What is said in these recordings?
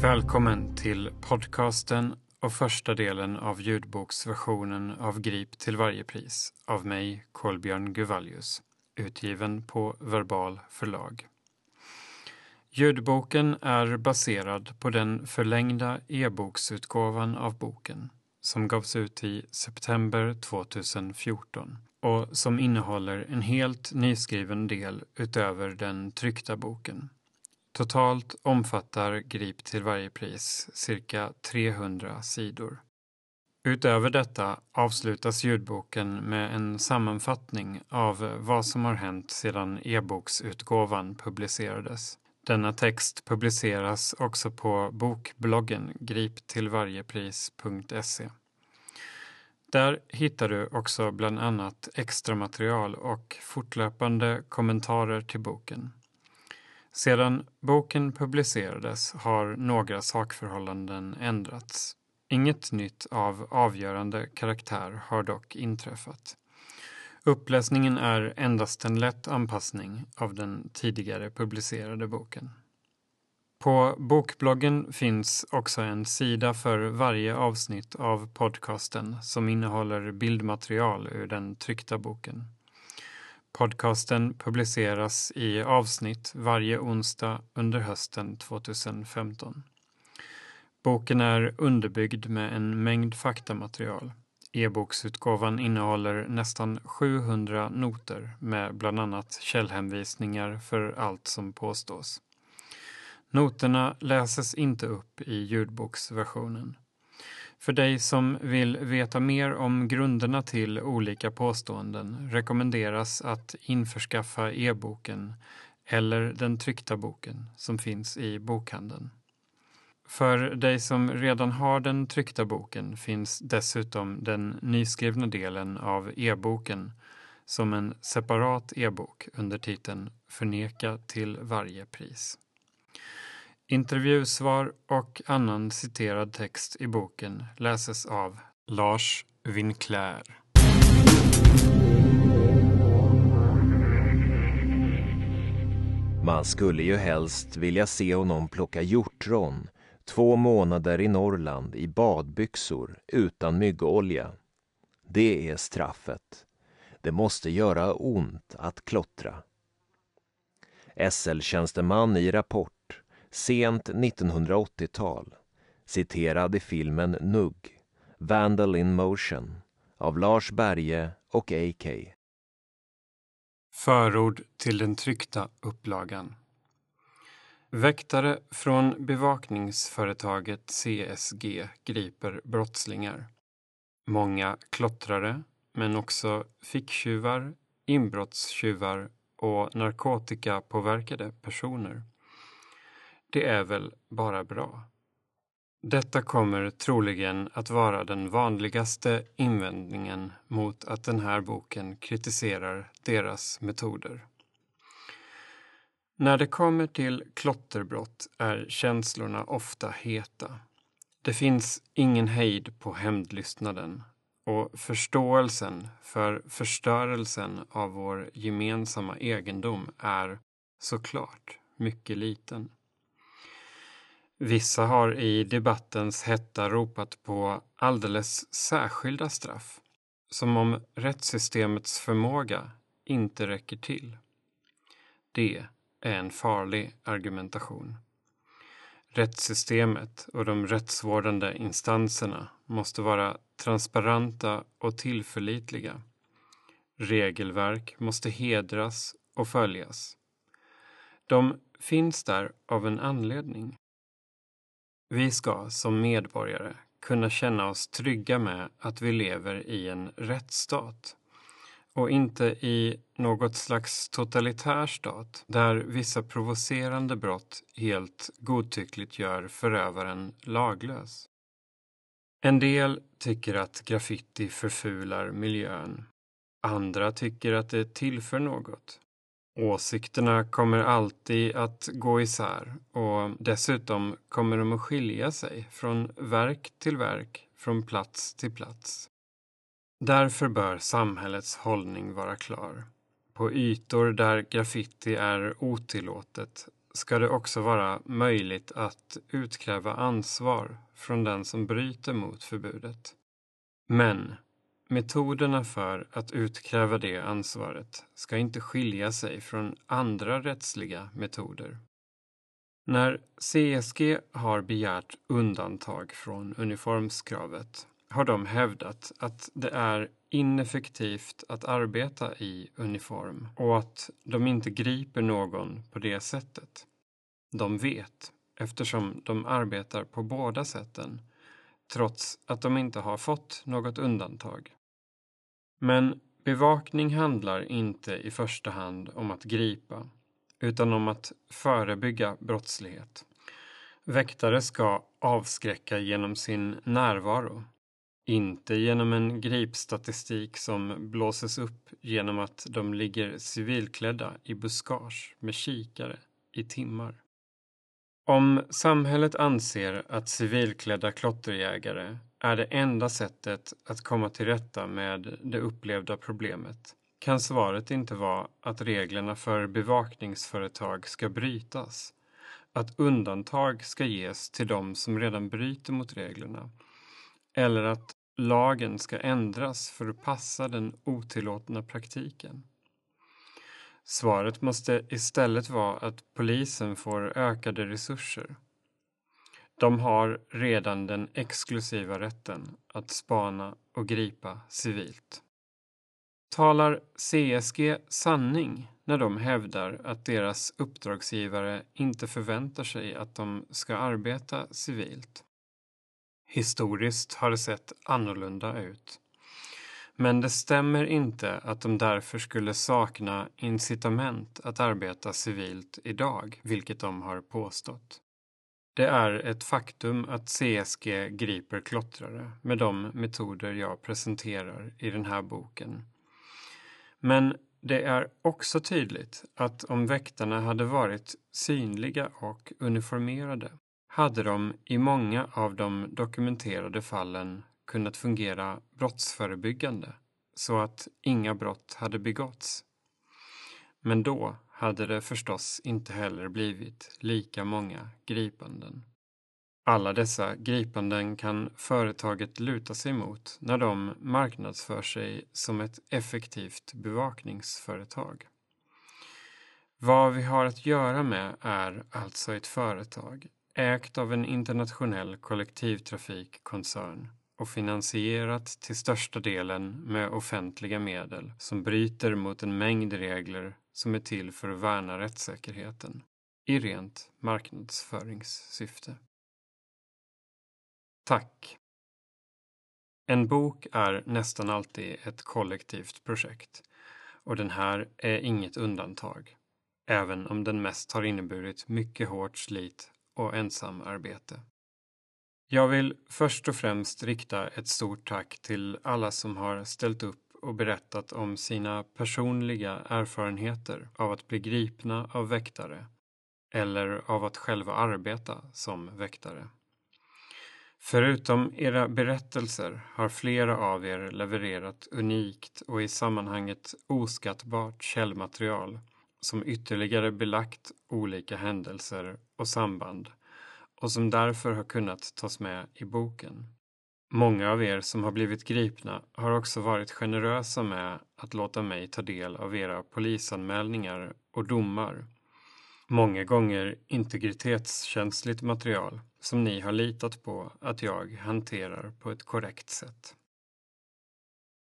Välkommen till podcasten och första delen av ljudboksversionen av Grip till varje pris av mig, Kolbjörn Guvalius, utgiven på verbal förlag. Ljudboken är baserad på den förlängda e-boksutgåvan av boken som gavs ut i september 2014 och som innehåller en helt nyskriven del utöver den tryckta boken. Totalt omfattar Grip till varje pris cirka 300 sidor. Utöver detta avslutas ljudboken med en sammanfattning av vad som har hänt sedan e-boksutgåvan publicerades. Denna text publiceras också på bokbloggen griptillvarjepris.se. Där hittar du också bland annat extra material och fortlöpande kommentarer till boken. Sedan boken publicerades har några sakförhållanden ändrats. Inget nytt av avgörande karaktär har dock inträffat. Uppläsningen är endast en lätt anpassning av den tidigare publicerade boken. På bokbloggen finns också en sida för varje avsnitt av podcasten som innehåller bildmaterial ur den tryckta boken. Podcasten publiceras i avsnitt varje onsdag under hösten 2015. Boken är underbyggd med en mängd faktamaterial. E-boksutgåvan innehåller nästan 700 noter med bland annat källhänvisningar för allt som påstås. Noterna läses inte upp i ljudboksversionen. För dig som vill veta mer om grunderna till olika påståenden rekommenderas att införskaffa e-boken eller den tryckta boken som finns i bokhandeln. För dig som redan har den tryckta boken finns dessutom den nyskrivna delen av e-boken som en separat e-bok under titeln Förneka till varje pris. Intervjusvar och annan citerad text i boken läses av Lars Winklär. Man skulle ju helst vilja se honom plocka hjortron 2 månader i Norrland i badbyxor utan myggolja. Det är straffet. Det måste göra ont att klottra. SL-tjänsteman i Rapport. Sent 1980-tal, citerad i filmen Nugg, Vandal in Motion, av Lars Berge och A.K. Förord till den tryckta upplagan. Väktare från bevakningsföretaget CSG griper brottslingar. Många klottrare, men också ficktjuvar, inbrottstjuvar och narkotikapåverkade personer. Det är väl bara bra. Detta kommer troligen att vara den vanligaste invändningen mot att den här boken kritiserar deras metoder. När det kommer till klotterbrott är känslorna ofta heta. Det finns ingen hejd på hämndlystnaden och förståelsen för förstörelsen av vår gemensamma egendom är såklart mycket liten. Vissa har i debattens hetta ropat på alldeles särskilda straff, som om rättssystemets förmåga inte räcker till. Det är en farlig argumentation. Rättssystemet och de rättsvårdande instanserna måste vara transparenta och tillförlitliga. Regelverk måste hedras och följas. De finns där av en anledning. Vi ska som medborgare kunna känna oss trygga med att vi lever i en rättsstat och inte i något slags totalitär stat där vissa provocerande brott helt godtyckligt gör förövaren laglös. En del tycker att graffiti förfular miljön. Andra tycker att det tillför något. Åsikterna kommer alltid att gå isär och dessutom kommer de att skilja sig från verk till verk, från plats till plats. Därför bör samhällets hållning vara klar. På ytor där graffiti är otillåtet ska det också vara möjligt att utkräva ansvar från den som bryter mot förbudet. Men metoderna för att utkräva det ansvaret ska inte skilja sig från andra rättsliga metoder. När CSG har begärt undantag från uniformskravet har de hävdat att det är ineffektivt att arbeta i uniform och att de inte griper någon på det sättet. De vet, eftersom de arbetar på båda sätten, trots att de inte har fått något undantag. Men bevakning handlar inte i första hand om att gripa, utan om att förebygga brottslighet. Väktare ska avskräcka genom sin närvaro, inte genom en gripstatistik som blåses upp genom att de ligger civilklädda i buskage med kikare i timmar. Om samhället anser att civilklädda klotterjägare är det enda sättet att komma till rätta med det upplevda problemet, kan svaret inte vara att reglerna för bevakningsföretag ska brytas, att undantag ska ges till de som redan bryter mot reglerna, eller att lagen ska ändras för att passa den otillåtna praktiken. Svaret måste istället vara att polisen får ökade resurser. De har redan den exklusiva rätten att spana och gripa civilt. Talar CSG sanning när de hävdar att deras uppdragsgivare inte förväntar sig att de ska arbeta civilt? Historiskt har det sett annorlunda ut. Men det stämmer inte att de därför skulle sakna incitament att arbeta civilt idag, vilket de har påstått. Det är ett faktum att CSG griper klottrare med de metoder jag presenterar i den här boken. Men det är också tydligt att om väktarna hade varit synliga och uniformerade hade de i många av de dokumenterade fallen kunnat fungera brottsförebyggande så att inga brott hade begåtts. Men då hade det förstås inte heller blivit lika många gripanden. Alla dessa gripanden kan företaget luta sig mot när de marknadsför sig som ett effektivt bevakningsföretag. Vad vi har att göra med är alltså ett företag ägt av en internationell kollektivtrafikkoncern och finansierat till största delen med offentliga medel som bryter mot en mängd regler som är till för att värna rättssäkerheten i rent marknadsföringssyfte. Tack. En bok är nästan alltid ett kollektivt projekt och den här är inget undantag, även om den mest har inneburit mycket hårt slit och ensamarbete. Jag vill först och främst rikta ett stort tack till alla som har ställt upp och berättat om sina personliga erfarenheter av att bli gripna av väktare eller av att själva arbeta som väktare. Förutom era berättelser har flera av er levererat unikt och i sammanhanget oskattbart källmaterial som ytterligare belagt olika händelser och samband och som därför har kunnat tas med i boken. Många av er som har blivit gripna har också varit generösa med att låta mig ta del av era polisanmälningar och domar. Många gånger integritetskänsligt material som ni har litat på att jag hanterar på ett korrekt sätt.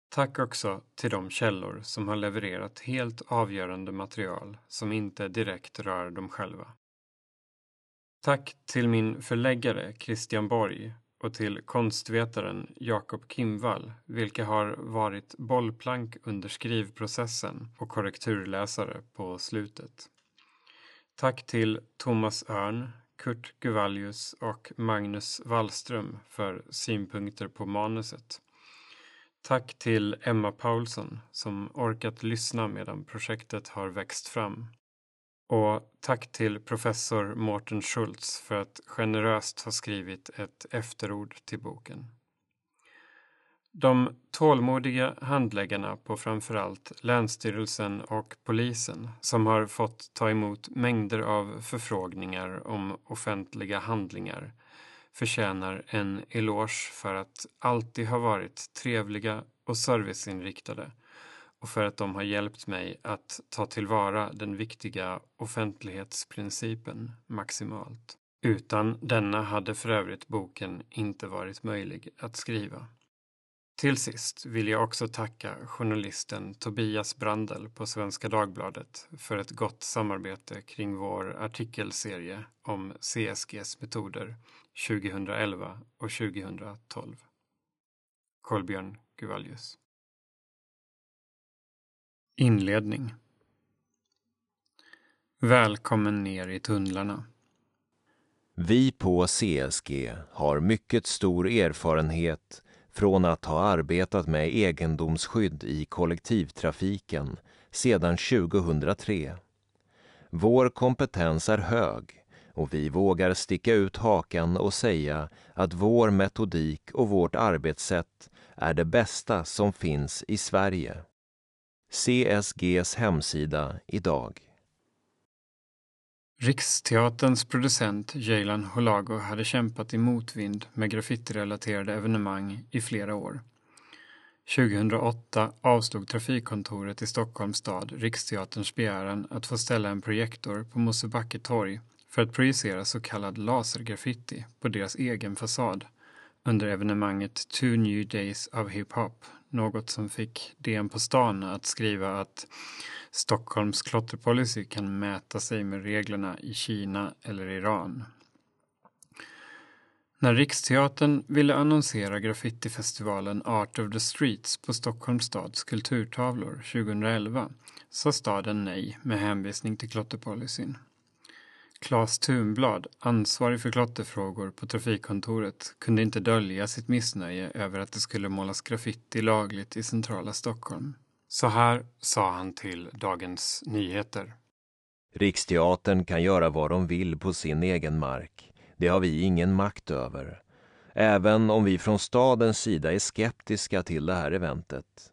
Tack också till de källor som har levererat helt avgörande material som inte direkt rör dem själva. Tack till min förläggare Christian Borg och till konstvetaren Jakob Kimvall, vilka har varit bollplank under skrivprocessen och korrekturläsare på slutet. Tack till Thomas Örn, Kurt Guvalius och Magnus Wallström för synpunkter på manuset. Tack till Emma Paulsson som orkat lyssna medan projektet har växt fram. Och tack till professor Mårten Schultz för att generöst ha skrivit ett efterord till boken. De tålmodiga handläggarna på framförallt Länsstyrelsen och polisen som har fått ta emot mängder av förfrågningar om offentliga handlingar förtjänar en eloge för att alltid ha varit trevliga och serviceinriktade och för att de har hjälpt mig att ta tillvara den viktiga offentlighetsprincipen maximalt. Utan denna hade för övrigt boken inte varit möjlig att skriva. Till sist vill jag också tacka journalisten Tobias Brandel på Svenska Dagbladet för ett gott samarbete kring vår artikelserie om CSGs metoder 2011 och 2012. Kolbjörn Guvalius. Inledning. Välkommen ner i tunnlarna. Vi på CSG har mycket stor erfarenhet från att ha arbetat med egendomsskydd i kollektivtrafiken sedan 2003. Vår kompetens är hög och vi vågar sticka ut hakan och säga att vår metodik och vårt arbetssätt är det bästa som finns i Sverige. CSG:s hemsida idag. Riksteaterns producent Jaylan Holago hade kämpat i motvind med graffitirelaterade evenemang i flera år. 2008 avslog trafikkontoret i Stockholms stad Riksteaterns begäran att få ställa en projektor på Mosebacke-torg för att projicera så kallad lasergraffiti på deras egen fasad under evenemanget Two New Days of Hip-Hop, något som fick DN på stan att skriva att Stockholms klotterpolicy kan mäta sig med reglerna i Kina eller Iran. När Riksteatern ville annonsera graffitifestivalen Art of the Streets på Stockholms stads kulturtavlor 2011 sa staden nej med hänvisning till klotterpolicyn. Claes Thunblad, ansvarig för klotterfrågor på trafikkontoret, kunde inte dölja sitt missnöje över att det skulle målas graffiti lagligt i centrala Stockholm. Så här sa han till Dagens Nyheter. Riksteatern kan göra vad de vill på sin egen mark. Det har vi ingen makt över. Även om vi från stadens sida är skeptiska till det här eventet.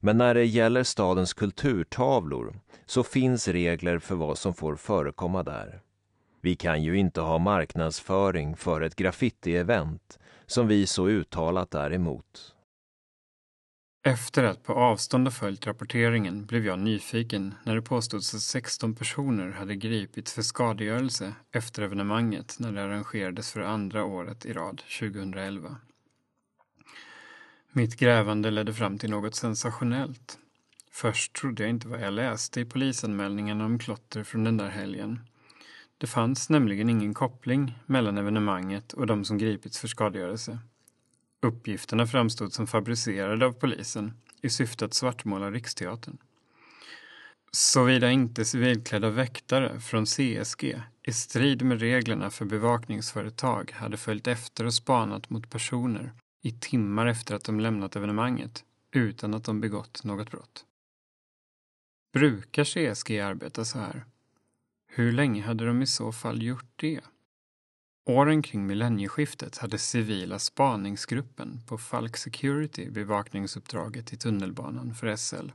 Men när det gäller stadens kulturtavlor så finns regler för vad som får förekomma där. Vi kan ju inte ha marknadsföring för ett graffiti-event som vi så uttalat är emot. Efter att på avstånd ha följt rapporteringen blev jag nyfiken när det påstods att 16 personer hade gripits för skadegörelse efter evenemanget när det arrangerades för andra året i rad 2011. Mitt grävande ledde fram till något sensationellt. Först trodde jag inte vad jag läste i polisanmälningarna om klotter från den där helgen. Det fanns nämligen ingen koppling mellan evenemanget och de som gripits för skadegörelse. Uppgifterna framstod som fabricerade av polisen i syfte att svartmåla Riksteatern. Såvida inte civilklädda väktare från CSG i strid med reglerna för bevakningsföretag hade följt efter och spanat mot personer i timmar efter att de lämnat evenemanget utan att de begått något brott. Brukar CSG arbeta så här? Hur länge hade de i så fall gjort det? Åren kring millennieskiftet hade civila spaningsgruppen på Falk Security bevakningsuppdraget i tunnelbanan för SL.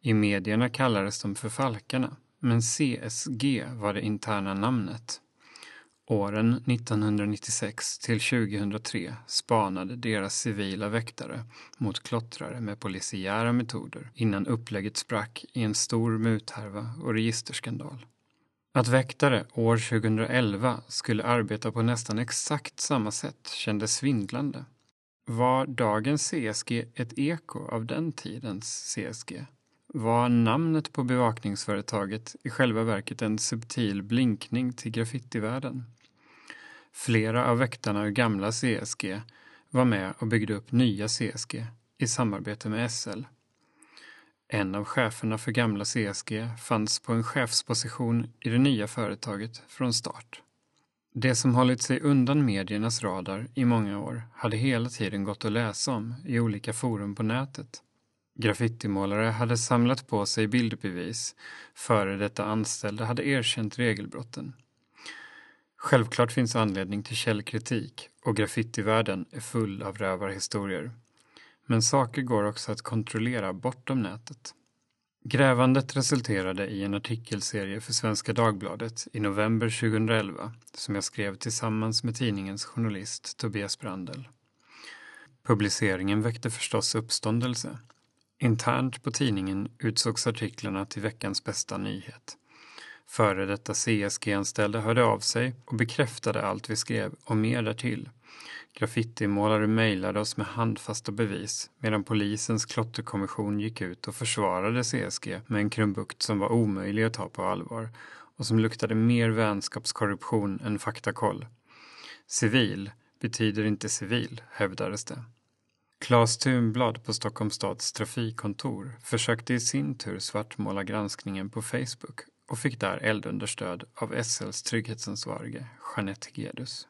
I medierna kallades de för Falkarna, men CSG var det interna namnet. Åren 1996 till 2003 spanade deras civila väktare mot klottrare med polisiära metoder innan upplägget sprack i en stor muthärva och registerskandal. Att väktare år 2011 skulle arbeta på nästan exakt samma sätt kändes svindlande. Var dagens CSG ett eko av den tidens CSG? Var namnet på bevakningsföretaget i själva verket en subtil blinkning till graffitivärlden? Flera av väktarna ur gamla CSG var med och byggde upp nya CSG i samarbete med SL. En av cheferna för gamla CSG fanns på en chefsposition i det nya företaget från start. Det som hållit sig undan mediernas radar i många år hade hela tiden gått att läsa om i olika forum på nätet. Graffitimålare hade samlat på sig bildbevis, före detta anställda hade erkänt regelbrotten. Självklart finns anledning till källkritik och graffitivärlden är full av rövarhistorier. Men saker går också att kontrollera bortom nätet. Grävandet resulterade i en artikelserie för Svenska Dagbladet i november 2011 som jag skrev tillsammans med tidningens journalist Tobias Brandel. Publiceringen väckte förstås uppståndelse. Internt på tidningen utsågs artiklarna till veckans bästa nyhet. Före detta CSG-anställda hörde av sig och bekräftade allt vi skrev och mer därtill. Graffitimålare mejlade oss med handfasta bevis medan polisens klotterkommission gick ut och försvarade CSG med en krumbukt som var omöjlig att ta på allvar och som luktade mer vänskapskorruption än faktakoll. Civil betyder inte civil, hävdades det. Claes Thunblad på Stockholms stads trafikkontor försökte i sin tur svartmåla granskningen på Facebook och fick där eldunderstöd av SLs trygghetsansvarige Jeanette Gedus.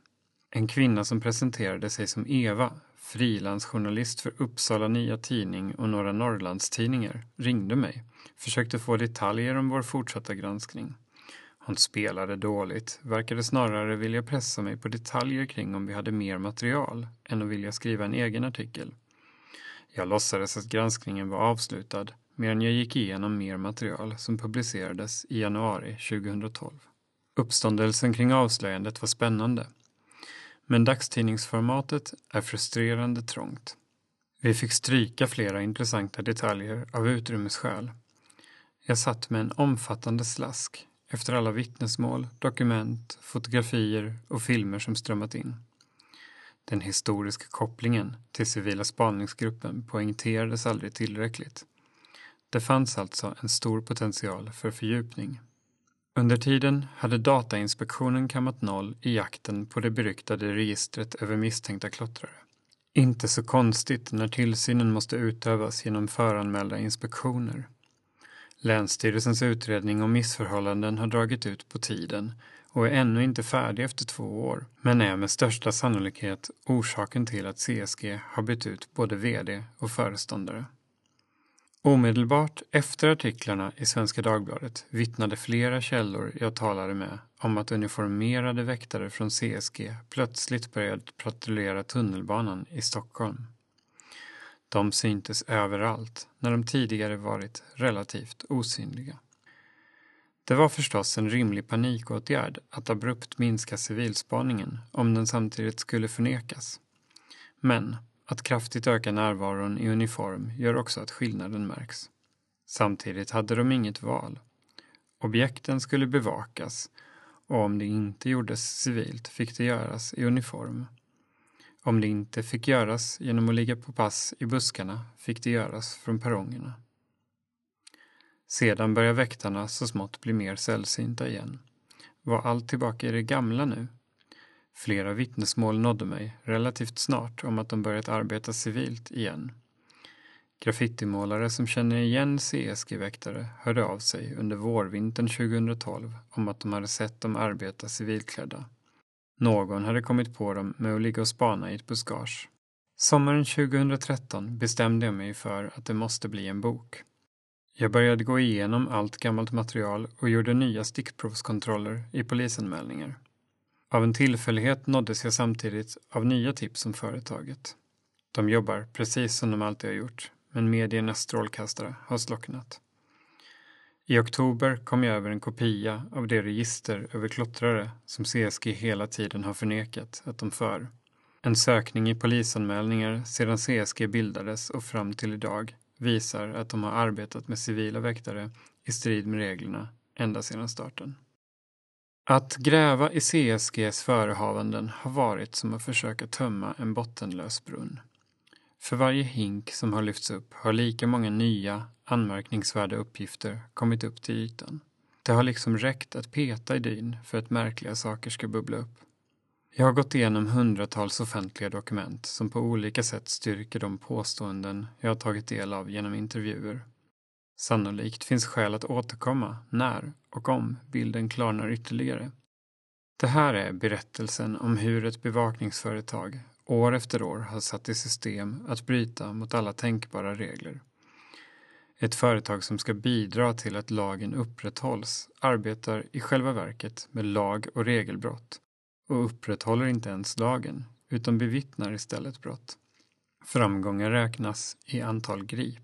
En kvinna som presenterade sig som Eva, frilansjournalist för Uppsala Nya Tidning och några Norrlandstidningar, ringde mig, försökte få detaljer om vår fortsatta granskning. Hon spelade dåligt, verkade snarare vilja pressa mig på detaljer kring om vi hade mer material än att vilja skriva en egen artikel. Jag låtsades att granskningen var avslutad, medan jag gick igenom mer material som publicerades i januari 2012. Uppståndelsen kring avslöjandet var spännande. Men dagstidningsformatet är frustrerande trångt. Vi fick stryka flera intressanta detaljer av utrymmesskäl. Jag satt med en omfattande slask efter alla vittnesmål, dokument, fotografier och filmer som strömmat in. Den historiska kopplingen till civila spaningsgruppen poängterades aldrig tillräckligt. Det fanns alltså en stor potential för fördjupning. Under tiden hade Datainspektionen kammat noll i jakten på det beryktade registret över misstänkta klottrare. Inte så konstigt när tillsynen måste utövas genom föranmälda inspektioner. Länsstyrelsens utredning om missförhållanden har dragit ut på tiden och är ännu inte färdig efter 2 år, men är med största sannolikhet orsaken till att CSG har bytt ut både vd och föreståndare. Omedelbart efter artiklarna i Svenska Dagbladet vittnade flera källor jag talade med om att uniformerade väktare från CSG plötsligt började patrullera tunnelbanan i Stockholm. De syntes överallt när de tidigare varit relativt osynliga. Det var förstås en rimlig panikåtgärd att abrupt minska civilspaningen om den samtidigt skulle förnekas. Men att kraftigt öka närvaron i uniform gör också att skillnaden märks. Samtidigt hade de inget val. Objekten skulle bevakas och om det inte gjordes civilt fick det göras i uniform. Om det inte fick göras genom att ligga på pass i buskarna fick det göras från perrongerna. Sedan börjar väktarna så smått bli mer sällsynta igen. Var allt tillbaka i det gamla nu? Flera vittnesmål nådde mig relativt snart om att de börjat arbeta civilt igen. Graffitimålare som känner igen CSG-väktare hörde av sig under vårvintern 2012 om att de hade sett dem arbeta civilklädda. Någon hade kommit på dem med att ligga och spana i ett buskage. Sommaren 2013 bestämde jag mig för att det måste bli en bok. Jag började gå igenom allt gammalt material och gjorde nya stickprovskontroller i polisanmälningar. Av en tillfällighet nåddes jag samtidigt av nya tips om företaget. De jobbar precis som de alltid har gjort, men mediernas strålkastare har slocknat. I oktober kom jag över en kopia av det register över klottrare som CSG hela tiden har förnekat att de för. En sökning i polisanmälningar sedan CSG bildades och fram till idag visar att de har arbetat med civila väktare i strid med reglerna ända sedan starten. Att gräva i CSGs förehavanden har varit som att försöka tömma en bottenlös brunn. För varje hink som har lyfts upp har lika många nya, anmärkningsvärda uppgifter kommit upp till ytan. Det har liksom räckt att peta i dyn för att märkliga saker ska bubbla upp. Jag har gått igenom hundratals offentliga dokument som på olika sätt styrker de påståenden jag har tagit del av genom intervjuer. Sannolikt finns skäl att återkomma när och om bilden klarnar ytterligare. Det här är berättelsen om hur ett bevakningsföretag år efter år har satt i system att bryta mot alla tänkbara regler. Ett företag som ska bidra till att lagen upprätthålls arbetar i själva verket med lag- och regelbrott och upprätthåller inte ens lagen utan bevittnar istället brott. Framgången räknas i antal grip.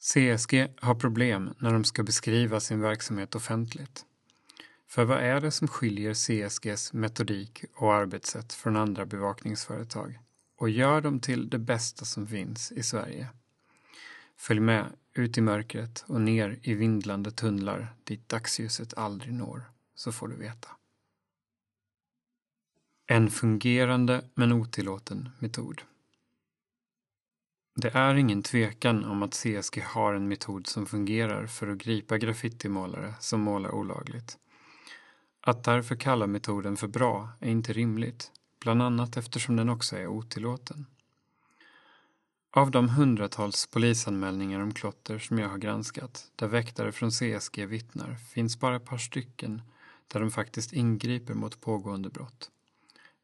CSG har problem när de ska beskriva sin verksamhet offentligt. För vad är det som skiljer CSGs metodik och arbetssätt från andra bevakningsföretag och gör dem till det bästa som finns i Sverige? Följ med ut i mörkret och ner i vindlande tunnlar dit dagsljuset aldrig når, så får du veta. En fungerande men otillåten metod. Det är ingen tvekan om att CSG har en metod som fungerar för att gripa graffitimålare som målar olagligt. Att därför kalla metoden för bra är inte rimligt, bland annat eftersom den också är otillåten. Av de hundratals polisanmälningar om klotter som jag har granskat, där väktare från CSG vittnar, finns bara ett par stycken där de faktiskt ingriper mot pågående brott.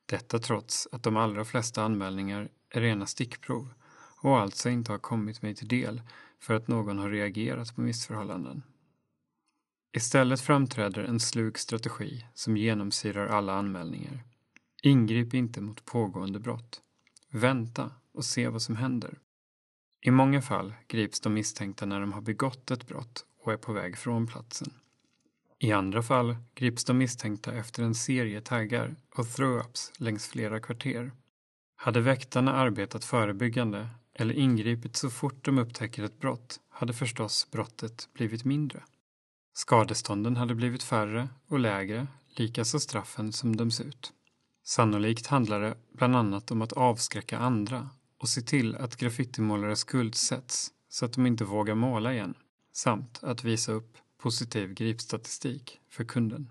Detta trots att de allra flesta anmälningar är rena stickprov och alltså inte har kommit mig till del för att någon har reagerat på missförhållanden. Istället framträder en slug strategi som genomsyrar alla anmälningar. Ingrip inte mot pågående brott. Vänta och se vad som händer. I många fall grips de misstänkta när de har begått ett brott och är på väg från platsen. I andra fall grips de misstänkta efter en serie taggar och throw-ups längs flera kvarter. Hade väktarna arbetat förebyggande eller ingripit så fort de upptäcker ett brott hade förstås brottet blivit mindre. Skadestånden hade blivit färre och lägre, likaså straffen som döms ut. Sannolikt handlar det bland annat om att avskräcka andra och se till att graffitimålare skuldsätts så att de inte vågar måla igen, samt att visa upp positiv gripstatistik för kunden.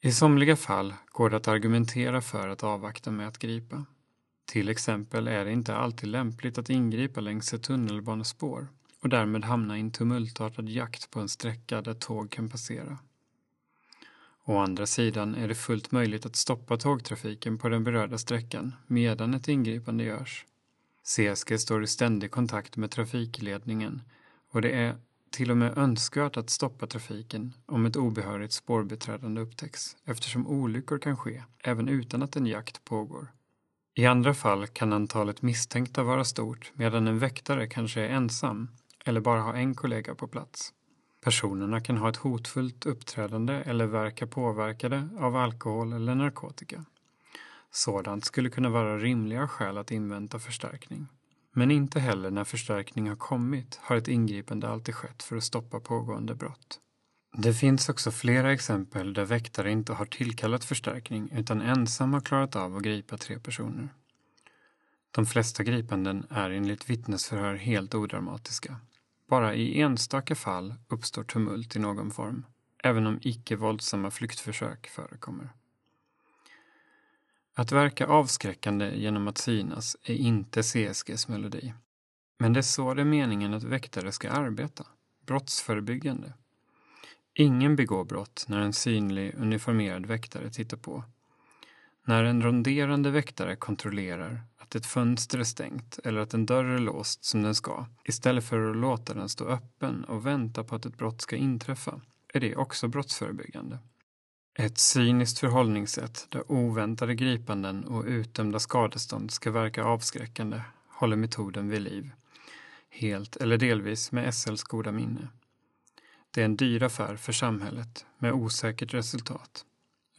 I somliga fall går det att argumentera för att avvakta med att gripa. Till exempel är det inte alltid lämpligt att ingripa längs ett tunnelbanespår och därmed hamna i en tumultartad jakt på en sträcka där tåg kan passera. Å andra sidan är det fullt möjligt att stoppa tågtrafiken på den berörda sträckan medan ett ingripande görs. CSG står i ständig kontakt med trafikledningen och det är till och med önskvärt att stoppa trafiken om ett obehörigt spårbeträdande upptäcks, eftersom olyckor kan ske även utan att en jakt pågår. I andra fall kan antalet misstänkta vara stort medan en väktare kanske är ensam eller bara har en kollega på plats. Personerna kan ha ett hotfullt uppträdande eller verka påverkade av alkohol eller narkotika. Sådant skulle kunna vara rimliga skäl att invänta förstärkning. Men inte heller när förstärkning har kommit har ett ingripande alltid skett för att stoppa pågående brott. Det finns också flera exempel där väktare inte har tillkallat förstärkning utan ensam har klarat av att gripa 3 personer. De flesta gripanden är enligt vittnesförhör helt odramatiska. Bara i enstaka fall uppstår tumult i någon form, även om icke-våldsamma flyktförsök förekommer. Att verka avskräckande genom att synas är inte CSGs melodi. Men det är så det är meningen att väktare ska arbeta, brottsförebyggande. Ingen begår brott när en synlig uniformerad väktare tittar på. När en ronderande väktare kontrollerar att ett fönster är stängt eller att en dörr är låst som den ska, istället för att låta den stå öppen och vänta på att ett brott ska inträffa, är det också brottsförebyggande. Ett cyniskt förhållningssätt där oväntade gripanden och utdömda skadestånd ska verka avskräckande håller metoden vid liv, helt eller delvis med SLs goda minne. Det är en dyr affär för samhället med osäkert resultat.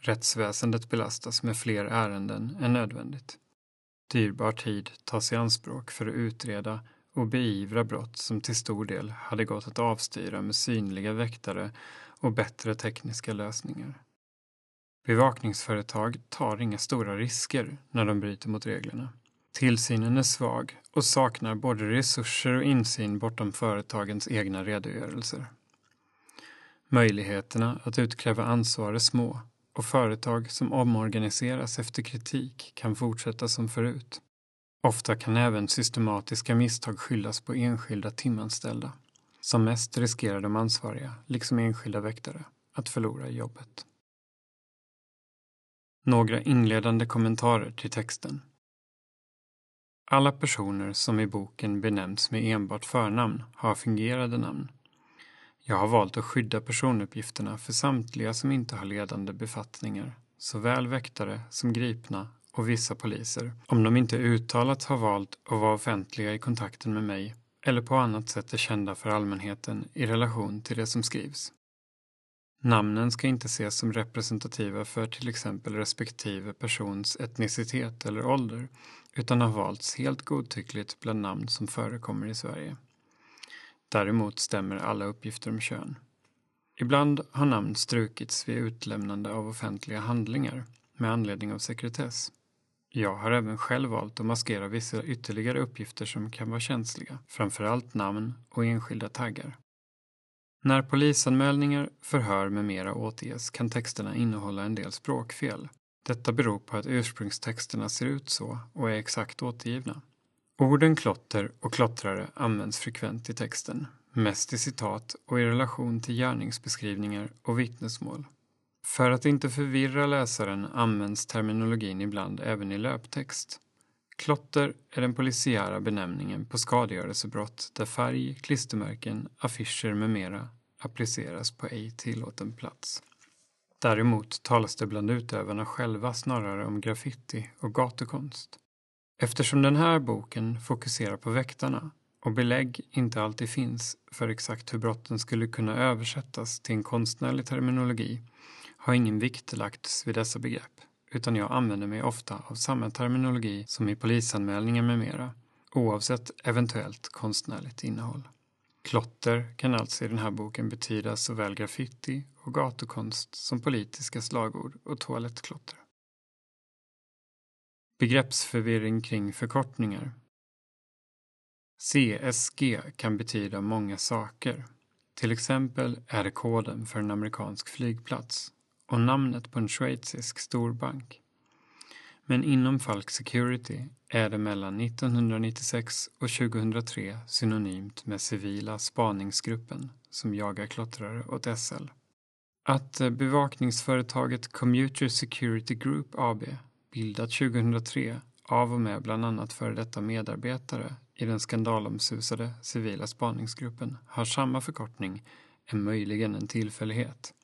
Rättsväsendet belastas med fler ärenden än nödvändigt. Dyrbar tid tas i anspråk för att utreda och beivra brott som till stor del hade gått att avstyra med synliga väktare och bättre tekniska lösningar. Bevakningsföretag tar inga stora risker när de bryter mot reglerna. Tillsynen är svag och saknar både resurser och insyn bortom företagens egna redogörelser. Möjligheterna att utkräva ansvar är små och företag som omorganiseras efter kritik kan fortsätta som förut. Ofta kan även systematiska misstag skyllas på enskilda timanställda. Som mest riskerar de ansvariga, liksom enskilda väktare, att förlora jobbet. Några inledande kommentarer till texten. Alla personer som i boken benämns med enbart förnamn har fingerade namn. Jag har valt att skydda personuppgifterna för samtliga som inte har ledande befattningar, såväl väktare som gripna och vissa poliser, om de inte uttalat har valt att vara offentliga i kontakten med mig eller på annat sätt är kända för allmänheten i relation till det som skrivs. Namnen ska inte ses som representativa för till exempel respektive persons etnicitet eller ålder, utan har valts helt godtyckligt bland namn som förekommer i Sverige. Däremot stämmer alla uppgifter om kön. Ibland har namn strukits vid utlämnande av offentliga handlingar med anledning av sekretess. Jag har även själv valt att maskera vissa ytterligare uppgifter som kan vara känsliga, framförallt namn och enskilda taggar. När polisanmälningar, förhör med mera återges kan texterna innehålla en del språkfel. Detta beror på att ursprungstexterna ser ut så och är exakt återgivna. Orden klotter och klottrare används frekvent i texten, mest i citat och i relation till gärningsbeskrivningar och vittnesmål. För att inte förvirra läsaren används terminologin ibland även i löptext. Klotter är den polisiära benämningen på skadegörelsebrott där färg, klistermärken, affischer med mera appliceras på ej tillåten plats. Däremot talas det bland utövarna själva snarare om graffiti och gatukonst. Eftersom den här boken fokuserar på väktarna och belägg inte alltid finns för exakt hur brotten skulle kunna översättas till en konstnärlig terminologi har ingen vikt lagts vid dessa begrepp, utan jag använder mig ofta av samma terminologi som i polisanmälningar med mera, oavsett eventuellt konstnärligt innehåll. Klotter kan alltså i den här boken betyda såväl graffiti och gatukonst som politiska slagord och toalettklotter. Begreppsförvirring kring förkortningar. CSG kan betyda många saker. Till exempel är det koden för en amerikansk flygplats och namnet på en schweizisk storbank. Men inom Falk Security är det mellan 1996 och 2003 synonymt med civila spaningsgruppen som jagar klottrare åt SL. Att bevakningsföretaget Commuter Security Group AB bildat 2003 av och med bland annat före detta medarbetare i den skandalomsusade civila spaningsgruppen har samma förkortning är möjligen en tillfällighet.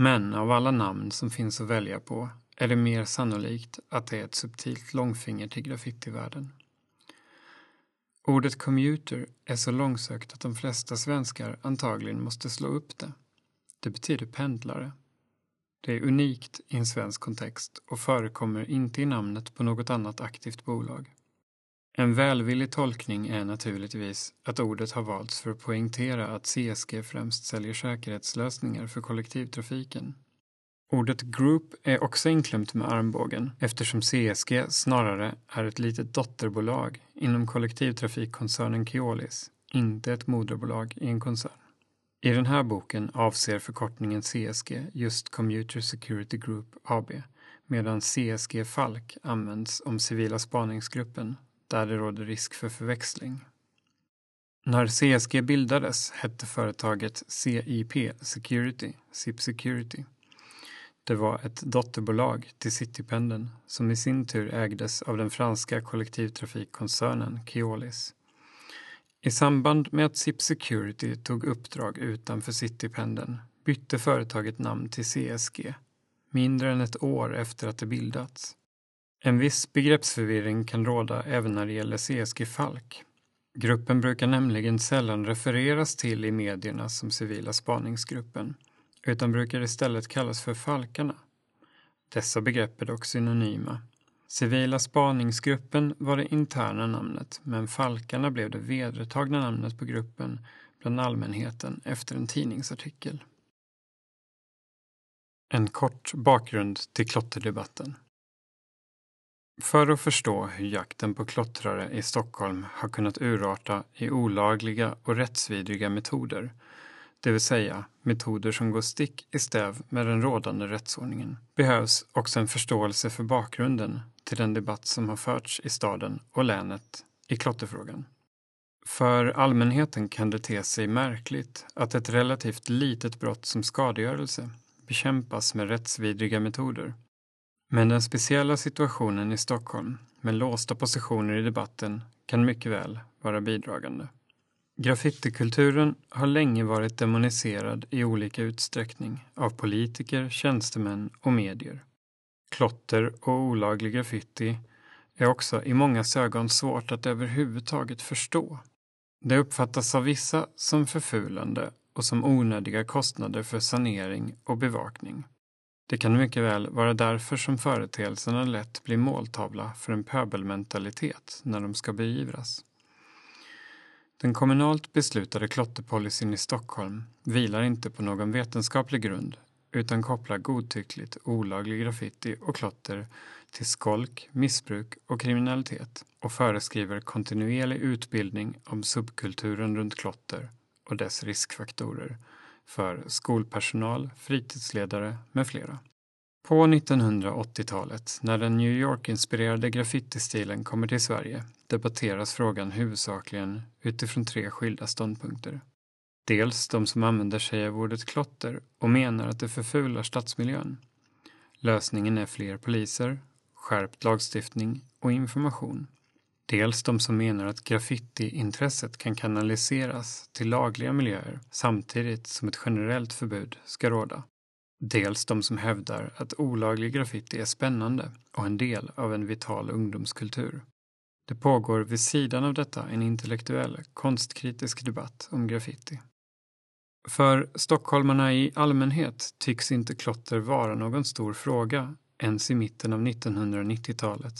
Men av alla namn som finns att välja på är det mer sannolikt att det är ett subtilt långfinger till graffitivärlden. Ordet commuter är så långsökt att de flesta svenskar antagligen måste slå upp det. Det betyder pendlare. Det är unikt i en svensk kontext och förekommer inte i namnet på något annat aktivt bolag. En välvillig tolkning är naturligtvis att ordet har valts för att poängtera att CSG främst säljer säkerhetslösningar för kollektivtrafiken. Ordet group är också inklämt med armbågen eftersom CSG snarare är ett litet dotterbolag inom kollektivtrafikkoncernen Keolis, inte ett moderbolag i en koncern. I den här boken avser förkortningen CSG just Commuter Security Group AB, medan CSG Falk används om civila spaningsgruppen, där det råder risk för förväxling. När CSG bildades hette företaget CIP Security, Zip Security. Det var ett dotterbolag till Citypendeln som i sin tur ägdes av den franska kollektivtrafikkoncernen Keolis. I samband med att Zip Security tog uppdrag utanför Citypendeln bytte företaget namn till CSG, mindre än ett år efter att det bildats. En viss begreppsförvirring kan råda även när det gäller CSG Falk. Gruppen brukar nämligen sällan refereras till i medierna som civila spaningsgruppen, utan brukar istället kallas för Falkarna. Dessa begrepp är dock synonyma. Civila spaningsgruppen var det interna namnet, men Falkarna blev det vedertagna namnet på gruppen bland allmänheten efter en tidningsartikel. En kort bakgrund till klotterdebatten. För att förstå hur jakten på klottrare i Stockholm har kunnat urarta i olagliga och rättsvidriga metoder, det vill säga metoder som går stick i stäv med den rådande rättsordningen, behövs också en förståelse för bakgrunden till den debatt som har förts i staden och länet i klotterfrågan. För allmänheten kan det te sig märkligt att ett relativt litet brott som skadegörelse bekämpas med rättsvidriga metoder. Men den speciella situationen i Stockholm med låsta positioner i debatten kan mycket väl vara bidragande. Graffitikulturen har länge varit demoniserad i olika utsträckning av politiker, tjänstemän och medier. Klotter och olaglig graffiti är också i många ögon svårt att överhuvudtaget förstå. Det uppfattas av vissa som förfulande och som onödiga kostnader för sanering och bevakning. Det kan mycket väl vara därför som företeelserna lätt blir måltavla för en pöbelmentalitet när de ska beivras. Den kommunalt beslutade klotterpolicyn i Stockholm vilar inte på någon vetenskaplig grund utan kopplar godtyckligt olaglig graffiti och klotter till skolk, missbruk och kriminalitet och föreskriver kontinuerlig utbildning om subkulturen runt klotter och dess riskfaktorer för skolpersonal, fritidsledare med flera. På 1980-talet, när den New York-inspirerade graffitistilen kommer till Sverige, debatteras frågan huvudsakligen utifrån tre skilda ståndpunkter. Dels de som använder sig av ordet klotter och menar att det förfular stadsmiljön. Lösningen är fler poliser, skärpt lagstiftning och information. Dels de som menar att graffiti-intresset kan kanaliseras till lagliga miljöer samtidigt som ett generellt förbud ska råda. Dels de som hävdar att olaglig graffiti är spännande och en del av en vital ungdomskultur. Det pågår vid sidan av detta en intellektuell, konstkritisk debatt om graffiti. För stockholmarna i allmänhet tycks inte klotter vara någon stor fråga ens i mitten av 1990-talet.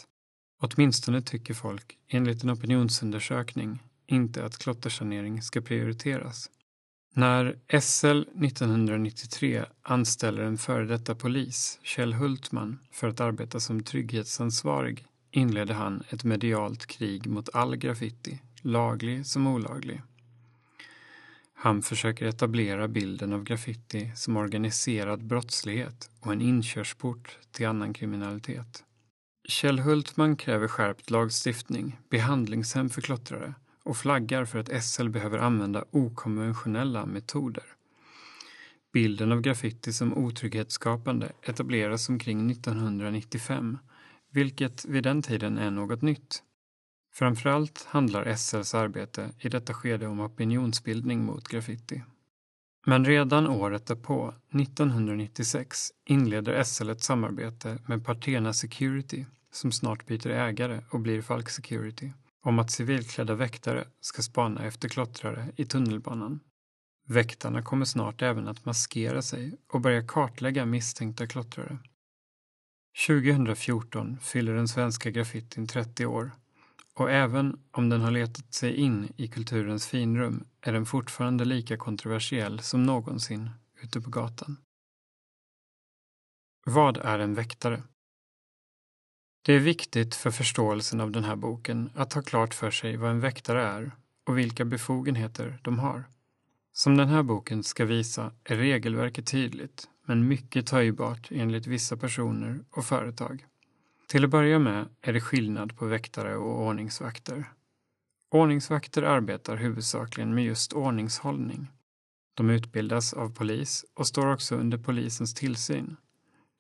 Åtminstone tycker folk, enligt en opinionsundersökning, inte att klottersanering ska prioriteras. När SL 1993 anställer en före detta polis, Kjell Hultman, för att arbeta som trygghetsansvarig inledde han ett medialt krig mot all graffiti, laglig som olaglig. Han försöker etablera bilden av graffiti som organiserad brottslighet och en inkörsport till annan kriminalitet. Kjell Hultman kräver skärpt lagstiftning, behandlingshem för klottrare och flaggar för att SL behöver använda okonventionella metoder. Bilden av graffiti som otrygghetsskapande etableras omkring 1995, vilket vid den tiden är något nytt. Framförallt handlar SLs arbete i detta skede om opinionsbildning mot graffiti. Men redan året därpå, 1996, inleder SL ett samarbete med Partena Security, som snart byter ägare och blir Falk Security, om att civilklädda väktare ska spana efter klottrare i tunnelbanan. Väktarna kommer snart även att maskera sig och börja kartlägga misstänkta klottrare. 2014 fyller den svenska graffitin 30 år och även om den har letat sig in i kulturens finrum är den fortfarande lika kontroversiell som någonsin ute på gatan. Vad är en väktare? Det är viktigt för förståelsen av den här boken att ha klart för sig vad en väktare är och vilka befogenheter de har. Som den här boken ska visa är regelverket tydligt men mycket töjbart enligt vissa personer och företag. Till att börja med är det skillnad på väktare och ordningsvakter. Ordningsvakter arbetar huvudsakligen med just ordningshållning. De utbildas av polis och står också under polisens tillsyn.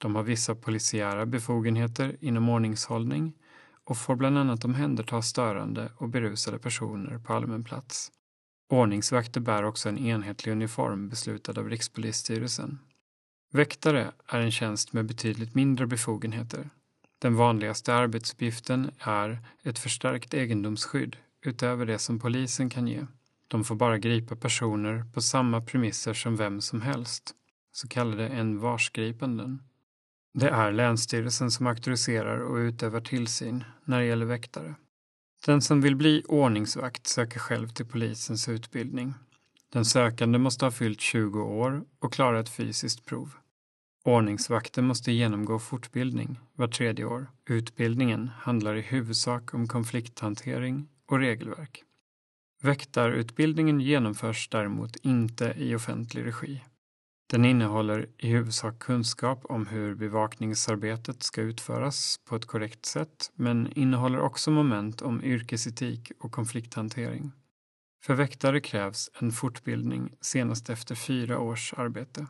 De har vissa polisiära befogenheter inom ordningshållning och får bland annat omhänderta störande och berusade personer på allmän plats. Ordningsvakter bär också en enhetlig uniform beslutad av Rikspolisstyrelsen. Väktare är en tjänst med betydligt mindre befogenheter. Den vanligaste arbetsuppgiften är ett förstärkt egendomsskydd utöver det som polisen kan ge. De får bara gripa personer på samma premisser som vem som helst, så kallade envarsgripanden. Det är Länsstyrelsen som auktoriserar och utövar tillsyn när det gäller väktare. Den som vill bli ordningsvakt söker själv till polisens utbildning. Den sökande måste ha fyllt 20 år och klara ett fysiskt prov. Ordningsvakten måste genomgå fortbildning var 3:e år. Utbildningen handlar i huvudsak om konflikthantering och regelverk. Väktarutbildningen genomförs däremot inte i offentlig regi. Den innehåller i huvudsak kunskap om hur bevakningsarbetet ska utföras på ett korrekt sätt, men innehåller också moment om yrkesetik och konflikthantering. För väktare krävs en fortbildning senast efter 4 års arbete.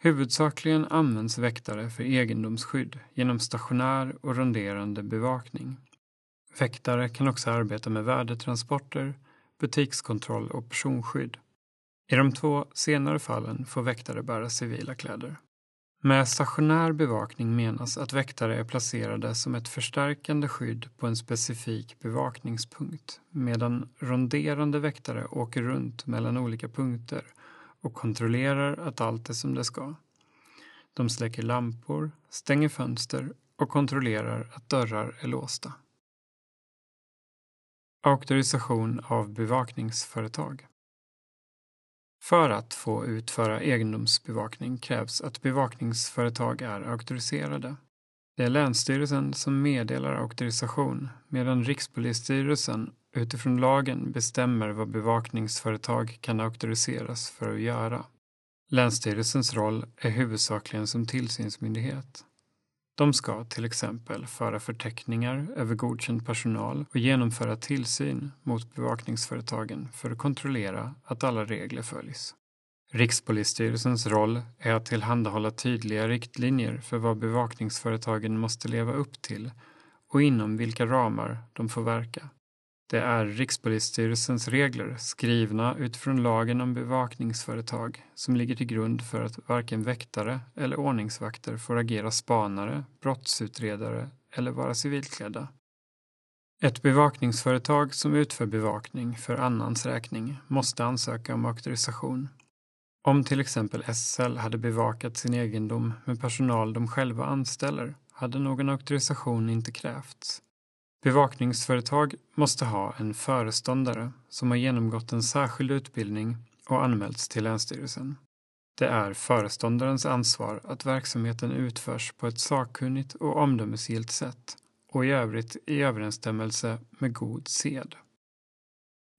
Huvudsakligen används väktare för egendomsskydd genom stationär och ronderande bevakning. Väktare kan också arbeta med värdetransporter, butikskontroll och personskydd. I de 2 senare fallen får väktare bära civila kläder. Med stationär bevakning menas att väktare är placerade som ett förstärkande skydd på en specifik bevakningspunkt, medan ronderande väktare åker runt mellan olika punkter och kontrollerar att allt är som det ska. De släcker lampor, stänger fönster och kontrollerar att dörrar är låsta. Auktorisation av bevakningsföretag. För att få utföra egendomsbevakning krävs att bevakningsföretag är auktoriserade. Det är Länsstyrelsen som meddelar auktorisation, medan Rikspolisstyrelsen utifrån lagen bestämmer vad bevakningsföretag kan auktoriseras för att göra. Länsstyrelsens roll är huvudsakligen som tillsynsmyndighet. De ska till exempel föra förteckningar över godkänd personal och genomföra tillsyn mot bevakningsföretagen för att kontrollera att alla regler följs. Rikspolisstyrelsens roll är att tillhandahålla tydliga riktlinjer för vad bevakningsföretagen måste leva upp till och inom vilka ramar de får verka. Det är Rikspolisstyrelsens regler, skrivna utifrån lagen om bevakningsföretag, som ligger till grund för att varken väktare eller ordningsvakter får agera spanare, brottsutredare eller vara civilklädda. Ett bevakningsföretag som utför bevakning för annans räkning måste ansöka om auktorisation. Om till exempel SL hade bevakat sin egendom med personal de själva anställer, hade någon auktorisation inte krävts. Bevakningsföretag måste ha en föreståndare som har genomgått en särskild utbildning och anmälts till Länsstyrelsen. Det är föreståndarens ansvar att verksamheten utförs på ett sakkunnigt och omdömesgillt sätt och i övrigt i överensstämmelse med god sed.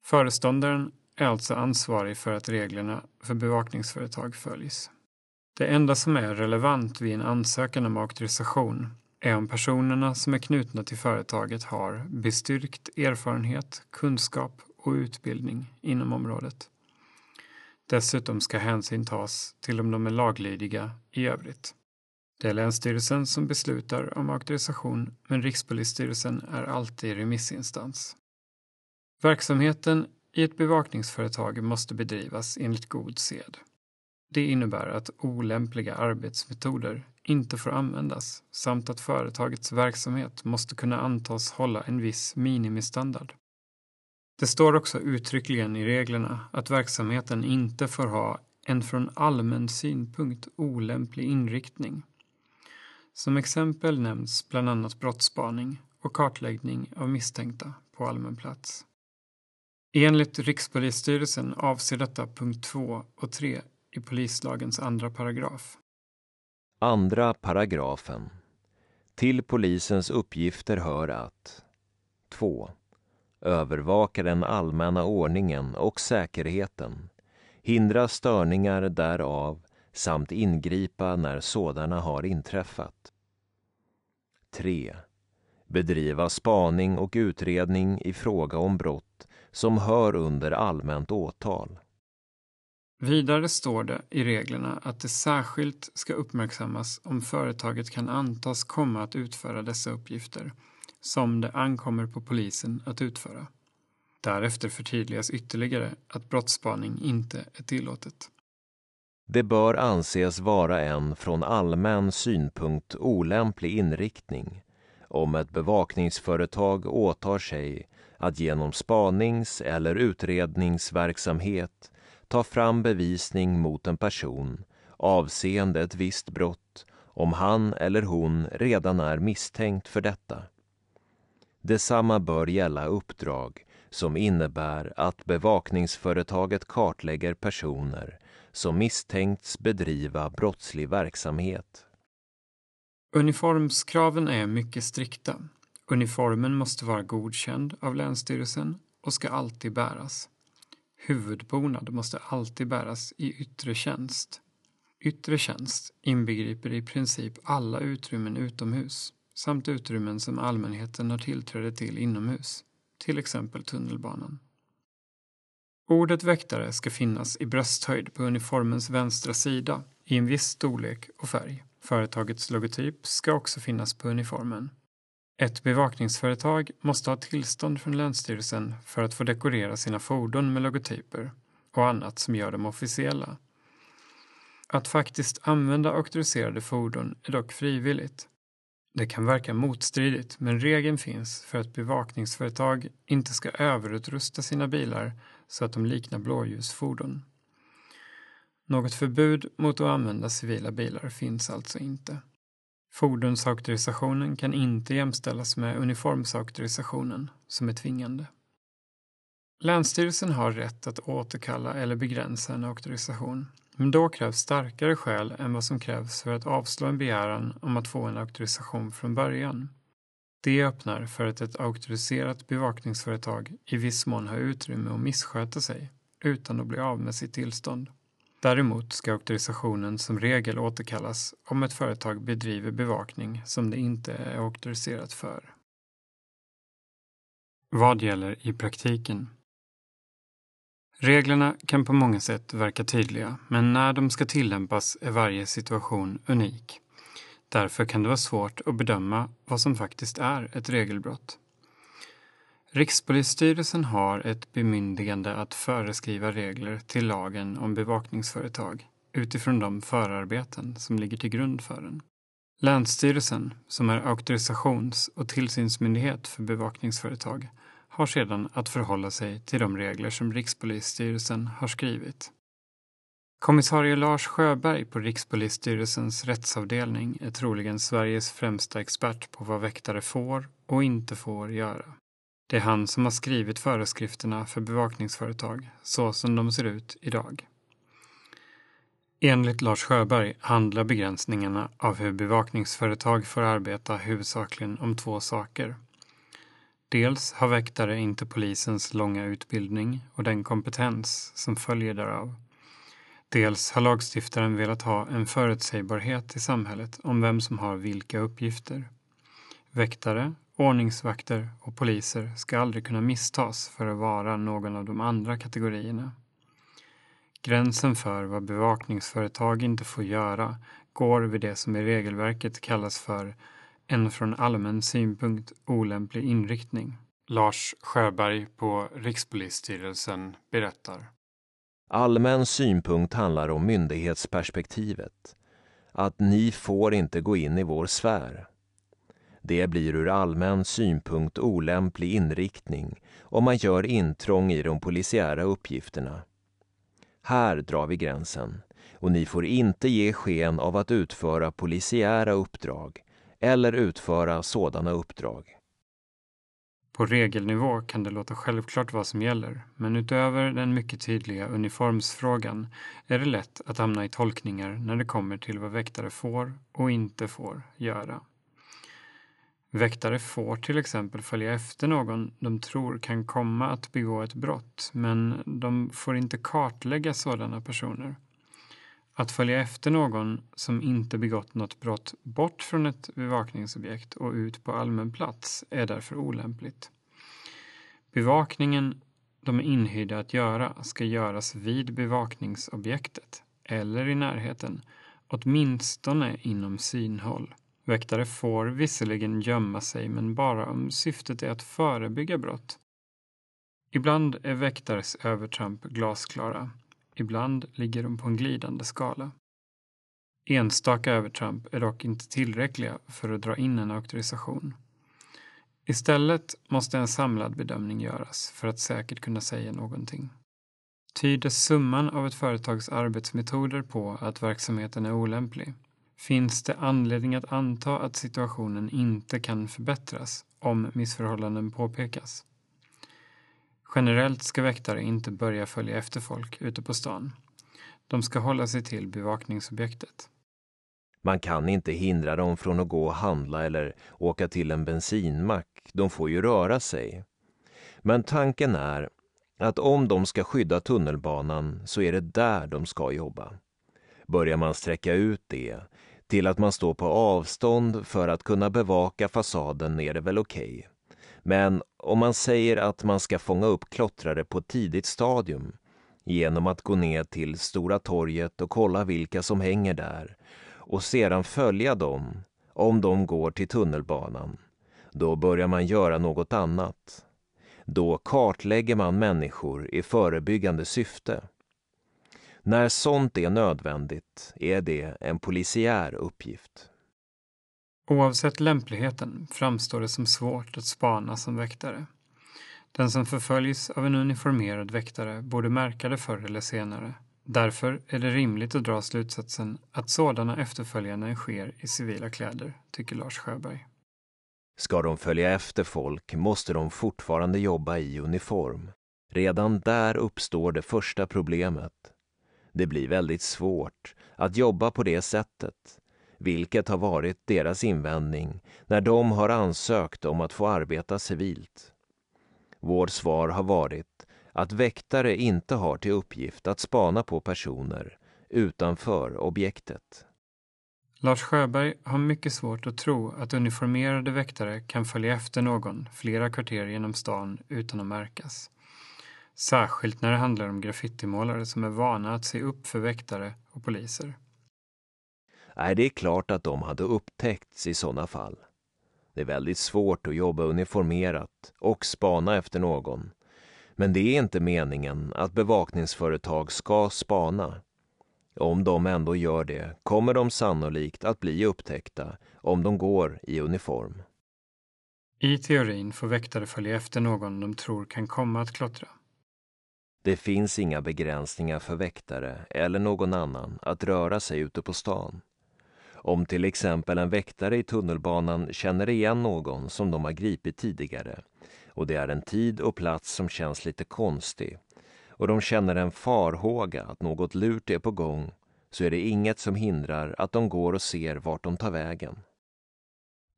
Föreståndaren är alltså ansvarig för att reglerna för bevakningsföretag följs. Det enda som är relevant vid en ansökan om auktorisation är om personerna som är knutna till företaget har bestyrkt erfarenhet, kunskap och utbildning inom området. Dessutom ska hänsyn tas till om de är laglydiga i övrigt. Det är Länsstyrelsen som beslutar om auktorisation, men Rikspolisstyrelsen är alltid remissinstans. Verksamheten i ett bevakningsföretag måste bedrivas enligt god sed. Det innebär att olämpliga arbetsmetoder inte får användas samt att företagets verksamhet måste kunna antas hålla en viss minimistandard. Det står också uttryckligen i reglerna att verksamheten inte får ha en från allmän synpunkt olämplig inriktning. Som exempel nämns bland annat brottsspaning och kartläggning av misstänkta på allmän plats. Enligt Rikspolisstyrelsen avser detta punkt 2 och 3 i polislagens 2 paragraf. 2 paragrafen. Till polisens uppgifter hör att 2. Övervaka den allmänna ordningen och säkerheten, hindra störningar därav samt ingripa när sådana har inträffat. 3. Bedriva spaning och utredning i fråga om brott som hör under allmänt åtal. Vidare står det i reglerna att det särskilt ska uppmärksammas om företaget kan antas komma att utföra dessa uppgifter som det ankommer på polisen att utföra. Därefter förtydligas ytterligare att brottsspaning inte är tillåtet. Det bör anses vara en från allmän synpunkt olämplig inriktning om ett bevakningsföretag åtar sig att genom spanings- eller utredningsverksamhet ta fram bevisning mot en person avseende ett visst brott om han eller hon redan är misstänkt för detta. Detsamma bör gälla uppdrag som innebär att bevakningsföretaget kartlägger personer som misstänkts bedriva brottslig verksamhet. Uniformskraven är mycket strikta. Uniformen måste vara godkänd av Länsstyrelsen och ska alltid bäras. Huvudbonad måste alltid bäras i yttre tjänst. Yttre tjänst inbegriper i princip alla utrymmen utomhus samt utrymmen som allmänheten har tillträde till inomhus, till exempel tunnelbanan. Ordet väktare ska finnas i brösthöjd på uniformens vänstra sida i en viss storlek och färg. Företagets logotyp ska också finnas på uniformen. Ett bevakningsföretag måste ha tillstånd från Länsstyrelsen för att få dekorera sina fordon med logotyper och annat som gör dem officiella. Att faktiskt använda auktoriserade fordon är dock frivilligt. Det kan verka motstridigt, men regeln finns för att bevakningsföretag inte ska överutrusta sina bilar så att de liknar blåljusfordon. Något förbud mot att använda civila bilar finns alltså inte. Fordonsauktorisationen kan inte jämställas med uniformsauktorisationen som är tvingande. Länsstyrelsen har rätt att återkalla eller begränsa en auktorisation, men då krävs starkare skäl än vad som krävs för att avslå en begäran om att få en auktorisation från början. Det öppnar för att ett auktoriserat bevakningsföretag i viss mån har utrymme att missköta sig utan att bli av med sitt tillstånd. Däremot ska auktorisationen som regel återkallas om ett företag bedriver bevakning som det inte är auktoriserat för. Vad gäller i praktiken? Reglerna kan på många sätt verka tydliga, men när de ska tillämpas är varje situation unik. Därför kan det vara svårt att bedöma vad som faktiskt är ett regelbrott. Rikspolisstyrelsen har ett bemyndigande att föreskriva regler till lagen om bevakningsföretag utifrån de förarbeten som ligger till grund för den. Länsstyrelsen, som är auktorisations- och tillsynsmyndighet för bevakningsföretag, har sedan att förhålla sig till de regler som Rikspolisstyrelsen har skrivit. Kommissarie Lars Sjöberg på Rikspolisstyrelsens rättsavdelning är troligen Sveriges främsta expert på vad väktare får och inte får göra. Det är han som har skrivit föreskrifterna för bevakningsföretag så som de ser ut idag. Enligt Lars Sjöberg handlar begränsningarna av hur bevakningsföretag får arbeta huvudsakligen om två saker. Dels har väktare inte polisens långa utbildning och den kompetens som följer därav. Dels har lagstiftaren velat ha en förutsägbarhet i samhället om vem som har vilka uppgifter. Väktare, ordningsvakter och poliser ska aldrig kunna misstas för att vara någon av de andra kategorierna. Gränsen för vad bevakningsföretag inte får göra går vid det som i regelverket kallas för en från allmän synpunkt olämplig inriktning. Lars Sjöberg på Rikspolisstyrelsen berättar. Allmän synpunkt handlar om myndighetsperspektivet. Att ni får inte gå in i vår sfär. Det blir ur allmän synpunkt olämplig inriktning om man gör intrång i de polisiära uppgifterna. Här drar vi gränsen och ni får inte ge sken av att utföra polisiära uppdrag eller utföra sådana uppdrag. På regelnivå kan det låta självklart vad som gäller, men utöver den mycket tydliga uniformsfrågan är det lätt att hamna i tolkningar när det kommer till vad väktare får och inte får göra. Väktare får till exempel följa efter någon de tror kan komma att begå ett brott, men de får inte kartlägga sådana personer. Att följa efter någon som inte begått något brott bort från ett bevakningsobjekt och ut på allmän plats är därför olämpligt. Bevakningen de är inhyrda att göra ska göras vid bevakningsobjektet eller i närheten, åtminstone inom synhåll. Väktare får visserligen gömma sig, men bara om syftet är att förebygga brott. Ibland är väktares övertramp glasklara. Ibland ligger de på en glidande skala. Enstaka övertramp är dock inte tillräckliga för att dra in en auktorisation. Istället måste en samlad bedömning göras för att säkert kunna säga någonting. Tyder summan av ett företags arbetsmetoder på att verksamheten är olämplig? Finns det anledning att anta att situationen inte kan förbättras om missförhållanden påpekas? Generellt ska väktare inte börja följa efter folk ute på stan. De ska hålla sig till bevakningsobjektet. Man kan inte hindra dem från att gå och handla eller åka till en bensinmack. De får ju röra sig. Men tanken är att om de ska skydda tunnelbanan så är det där de ska jobba. Börjar man sträcka ut det till att man står på avstånd för att kunna bevaka fasaden är det väl okej. Men om man säger att man ska fånga upp klottrare på ett tidigt stadium genom att gå ner till Stora torget och kolla vilka som hänger där och sedan följa dem om de går till tunnelbanan, då börjar man göra något annat. Då kartlägger man människor i förebyggande syfte. När sånt är nödvändigt är det en polisiär uppgift. Oavsett lämpligheten framstår det som svårt att spana som väktare. Den som förföljs av en uniformerad väktare borde märka det förr eller senare. Därför är det rimligt att dra slutsatsen att sådana efterföljanden sker i civila kläder, tycker Lars Sjöberg. Ska de följa efter folk måste de fortfarande jobba i uniform. Redan där uppstår det första problemet. Det blir väldigt svårt att jobba på det sättet, vilket har varit deras invändning när de har ansökt om att få arbeta civilt. Vårt svar har varit att väktare inte har till uppgift att spana på personer utanför objektet. Lars Sjöberg har mycket svårt att tro att uniformerade väktare kan följa efter någon flera kvarter genom stan utan att märkas. Särskilt när det handlar om graffitimålare som är vana att se upp för väktare och poliser. Nej, det är klart att de hade upptäckts i sådana fall. Det är väldigt svårt att jobba uniformerat och spana efter någon. Men det är inte meningen att bevakningsföretag ska spana. Om de ändå gör det kommer de sannolikt att bli upptäckta om de går i uniform. I teorin får väktare följa efter någon de tror kan komma att klottra. Det finns inga begränsningar för väktare eller någon annan att röra sig ute på stan. Om till exempel en väktare i tunnelbanan känner igen någon som de har gripit tidigare och det är en tid och plats som känns lite konstig och de känner en farhåga att något lurt är på gång, så är det inget som hindrar att de går och ser vart de tar vägen.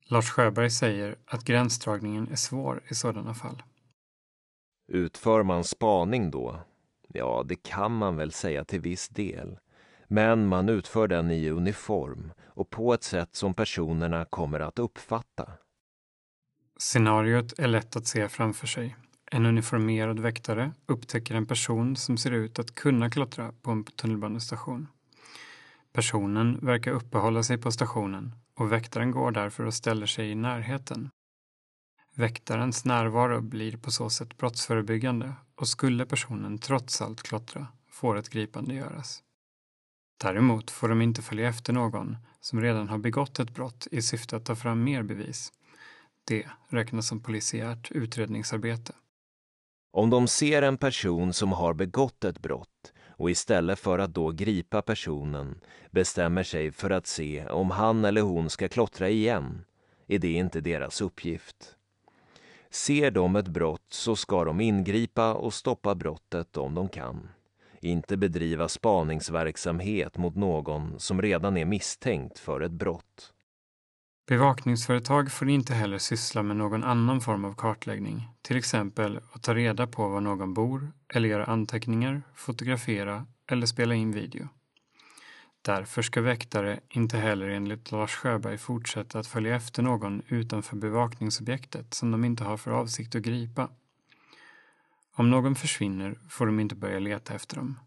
Lars Sjöberg säger att gränsdragningen är svår i sådana fall. Utför man spaning då? Ja, det kan man väl säga till viss del. Men man utför den i uniform och på ett sätt som personerna kommer att uppfatta. Scenariot är lätt att se framför sig. En uniformerad väktare upptäcker en person som ser ut att kunna klottra på en tunnelbanestation. Personen verkar uppehålla sig på stationen och väktaren går därför och ställer sig i närheten. Väktarens närvaro blir på så sätt brottsförebyggande och skulle personen trots allt klottra får ett gripande göras. Däremot får de inte följa efter någon som redan har begått ett brott i syfte att ta fram mer bevis. Det räknas som polisiärt utredningsarbete. Om de ser en person som har begått ett brott och istället för att då gripa personen bestämmer sig för att se om han eller hon ska klottra igen, är det inte deras uppgift. Ser de ett brott så ska de ingripa och stoppa brottet om de kan. Inte bedriva spaningsverksamhet mot någon som redan är misstänkt för ett brott. Bevakningsföretag får inte heller syssla med någon annan form av kartläggning, till exempel att ta reda på var någon bor eller göra anteckningar, fotografera eller spela in video. Därför ska väktare inte heller enligt Lars Sjöberg fortsätta att följa efter någon utanför bevakningsobjektet som de inte har för avsikt att gripa. Om någon försvinner får de inte börja leta efter dem.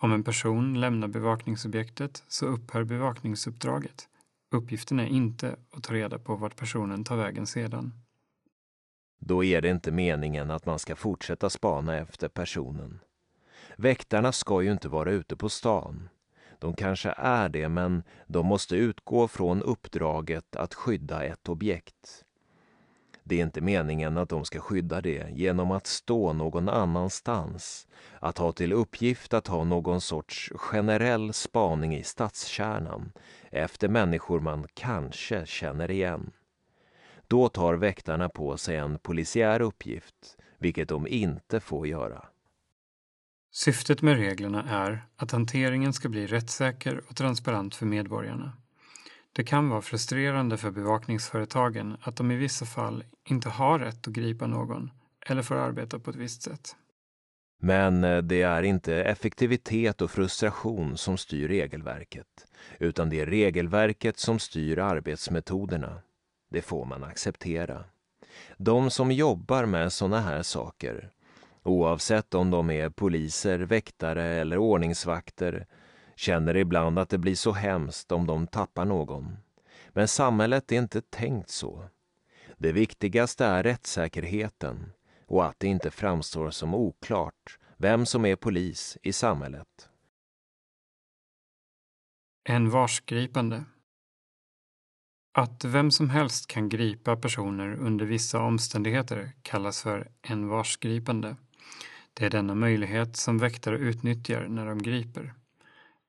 Om en person lämnar bevakningsobjektet så upphör bevakningsuppdraget. Uppgiften är inte att ta reda på vart personen tar vägen sedan. Då är det inte meningen att man ska fortsätta spana efter personen. Väktarna ska ju inte vara ute på stan. De kanske är det, men de måste utgå från uppdraget att skydda ett objekt. Det är inte meningen att de ska skydda det genom att stå någon annanstans, att ha till uppgift att ha någon sorts generell spaning i stadskärnan efter människor man kanske känner igen. Då tar väktarna på sig en polisiär uppgift, vilket de inte får göra. Syftet med reglerna är att hanteringen ska bli rättssäker och transparent för medborgarna. Det kan vara frustrerande för bevakningsföretagen att de i vissa fall inte har rätt att gripa någon eller får arbeta på ett visst sätt. Men det är inte effektivitet och frustration som styr regelverket, utan det är regelverket som styr arbetsmetoderna. Det får man acceptera. De som jobbar med sådana här saker, oavsett om de är poliser, väktare eller ordningsvakter, känner ibland att det blir så hemskt om de tappar någon. Men samhället är inte tänkt så. Det viktigaste är rättssäkerheten och att det inte framstår som oklart vem som är polis i samhället. En varsgripande. Att vem som helst kan gripa personer under vissa omständigheter kallas för en varsgripande. Det är denna möjlighet som väktare utnyttjar när de griper.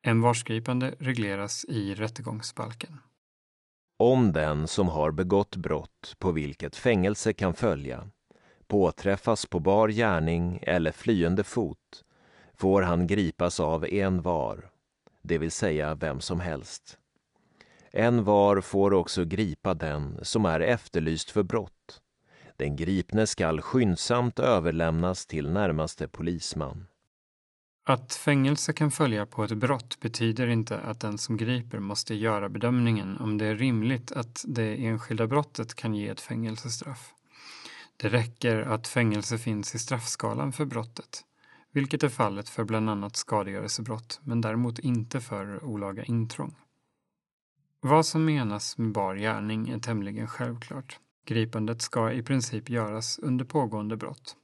En varsgripande regleras i rättegångsbalken. Om den som har begått brott på vilket fängelse kan följa påträffas på bar gärning eller flyende fot får han gripas av en var, det vill säga vem som helst. En var får också gripa den som är efterlyst för brott. Den gripne skall skyndsamt överlämnas till närmaste polisman. Att fängelse kan följa på ett brott betyder inte att den som griper måste göra bedömningen om det är rimligt att det enskilda brottet kan ge ett fängelsestraff. Det räcker att fängelse finns i straffskalan för brottet, vilket är fallet för bland annat skadegörelsebrott, men däremot inte för olaga intrång. Vad som menas med bar gärning är tämligen självklart. Gripandet ska i princip göras under pågående brott.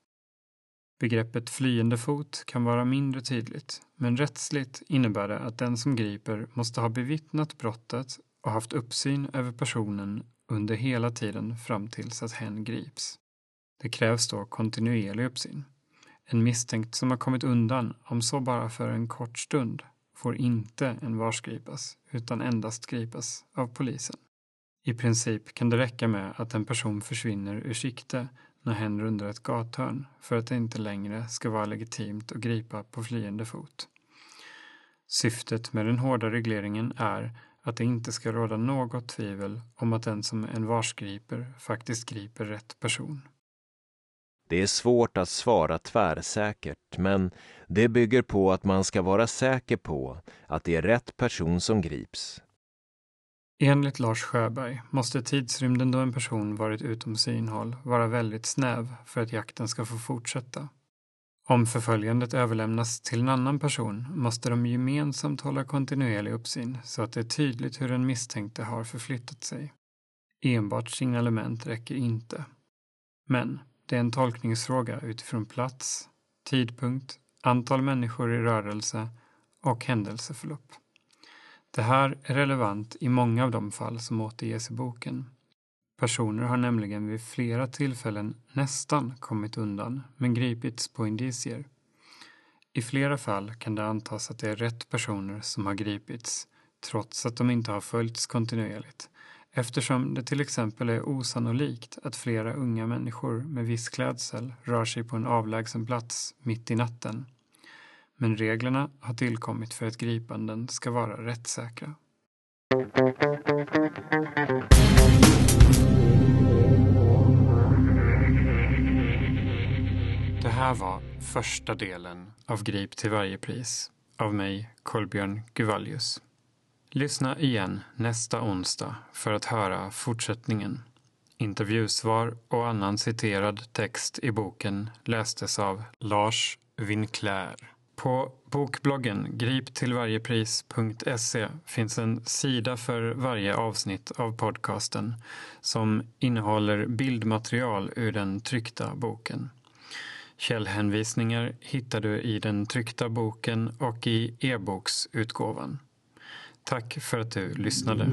Begreppet flyende fot kan vara mindre tydligt, men rättsligt innebär det att den som griper måste ha bevittnat brottet och haft uppsyn över personen under hela tiden fram tills att hen grips. Det krävs då kontinuerlig uppsyn. En misstänkt som har kommit undan, om så bara för en kort stund, får inte en varsgripas utan endast gripas av polisen. I princip kan det räcka med att en person försvinner ur sikte när hen rundar ett gathörn för att det inte längre ska vara legitimt att gripa på flyende fot. Syftet med den hårda regleringen är att det inte ska råda något tvivel om att den som en varsgriper faktiskt griper rätt person. Det är svårt att svara tvärsäkert, men det bygger på att man ska vara säker på att det är rätt person som grips. Enligt Lars Sjöberg måste tidsrymden då en person varit utom synhåll vara väldigt snäv för att jakten ska få fortsätta. Om förföljandet överlämnas till en annan person måste de gemensamt hålla kontinuerlig uppsyn så att det är tydligt hur den misstänkte har förflyttat sig. Enbart signalement räcker inte. Men det är en tolkningsfråga utifrån plats, tidpunkt, antal människor i rörelse och händelseförlopp. Det här är relevant i många av de fall som återges i boken. Personer har nämligen vid flera tillfällen nästan kommit undan men gripits på indicier. I flera fall kan det antas att det är rätt personer som har gripits trots att de inte har följts kontinuerligt, eftersom det till exempel är osannolikt att flera unga människor med viss klädsel rör sig på en avlägsen plats mitt i natten. Men reglerna har tillkommit för att gripanden ska vara rättssäkra. Det här var första delen av Grip till varje pris av mig, Kolbjörn Guvalius. Lyssna igen nästa onsdag för att höra fortsättningen. Intervjusvar och annan citerad text i boken lästes av Lars Winklär. På bokbloggen griptillvarjepris.se finns en sida för varje avsnitt av podcasten som innehåller bildmaterial ur den tryckta boken. Källhänvisningar hittar du i den tryckta boken och i e-boksutgåvan. Tack för att du lyssnade.